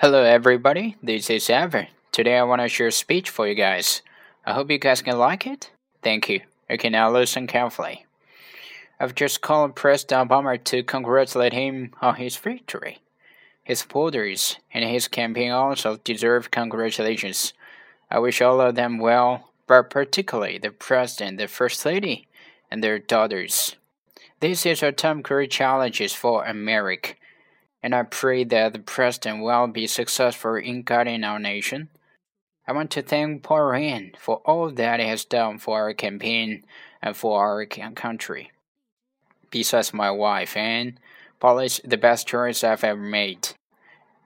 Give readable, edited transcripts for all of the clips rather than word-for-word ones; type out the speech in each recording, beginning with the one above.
Hello everybody, this is Evan. Today I want to share a speech for you guys. I hope you guys can like it. Thank you. Okay, now listen carefully. I've just called President Obama to congratulate him on his victory. His supporters and his campaign also deserve congratulations. I wish all of them well, but particularly the President, the First Lady, and their daughters. This is a time of great challenges for America.And I pray that the President will be successful in guiding our nation. I want to thank Paul Ryan for all that he has done for our campaign and for our country. Besides my wife, Anne, Paul is the best choice I've ever made.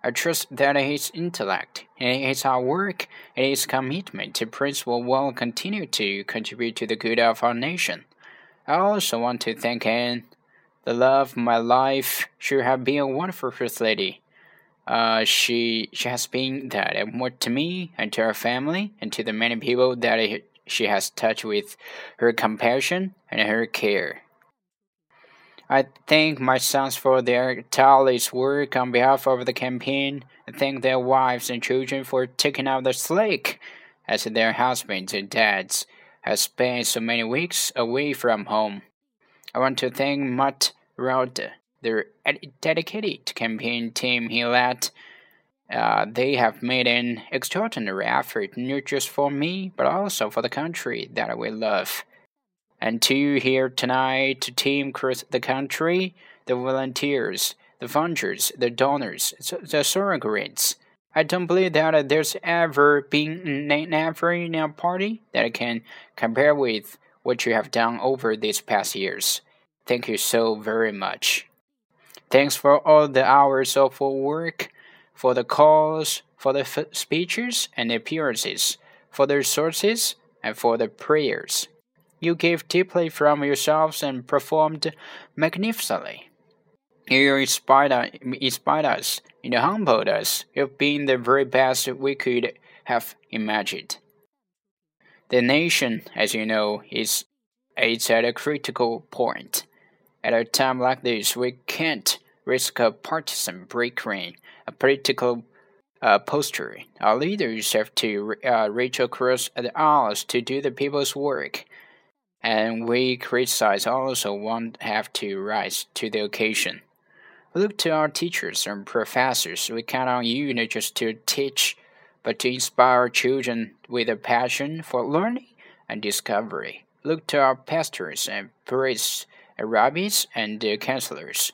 I trust that his intellect, and his hard work, and his commitment to principle will continue to contribute to the good of our nation. I also want to thank Anne.The love of my life should have been a wonderful First Lady. She has been that and more to me and to her family and to the many people that she has touched with her compassion and her care. I thank my sons for their tireless work on behalf of the campaign. I thank their wives and children for taking up the slack as their husbands and dads have spent so many weeks away from home.I want to thank Matt Rauda, the dedicated campaign team he led. They have made an extraordinary effort, not just for me, but also for the country that we love. And to you here tonight, to team across the country, the volunteers, the funders, the donors, the surrogates. I don't believe that there's ever been an effort in our party that I can compare with.What you have done over these past years. Thank you so very much. Thanks for all the hours of work, for the calls, for the speeches and appearances, for the resources and for the prayers. You gave deeply from yourselves and performed magnificently. You inspired us, you humbled us. You've been the very best we could have imagined.The nation, as you know, is at a critical point. At a time like this, we can't risk a partisan break-in, a political posture. Our leaders have to reach across the aisles to do the people's work. And we criticize also won't have to rise to the occasion. Look to our teachers and professors. We count on you not just to teach,but to inspire children with a passion for learning and discovery. Look to our pastors and priests, and rabbis and counselors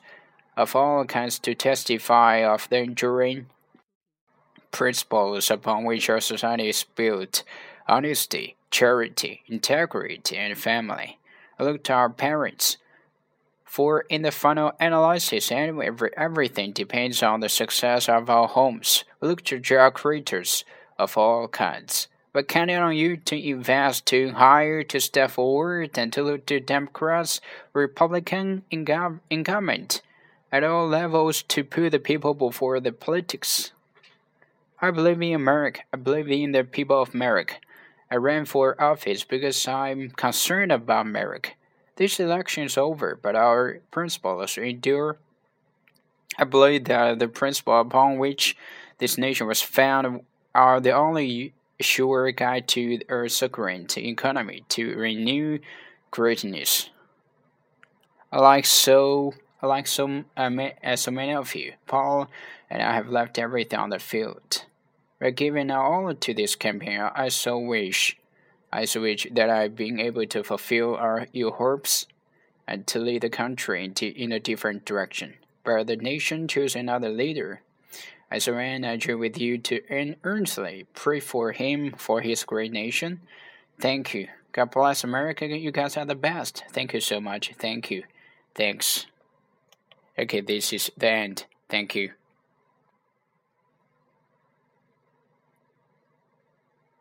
of all kinds to testify of the enduring principles upon which our society is built, honesty, charity, integrity, and family. Look to our parents, for in the final analysis, everything depends on the success of our homes.We look to job creators of all kinds. We count on you to invest, to hire, to step forward, and to look to Democrats, Republican, incumbent at all levels to put the people before the politics. I believe in America. I believe in the people of America. I ran for office because I'm concerned about America. This election is over, but our principles endure. I believe that the principles upon which this nation was founded are the only sure guide to our sovereign economy to renew greatness. Like so many of you, Paul and I have left everything on the field. We're giving our all to this campaign. I so wish that I've been able to fulfill your hopes and to lead the country in a different direction.But the nation chose another leader. As Anne, I join with you to earnestly pray for him, for his great nation. Thank you. God bless America. You guys are the best. Thank you so much. Thank you. Thanks. Okay, this is the end. Thank you.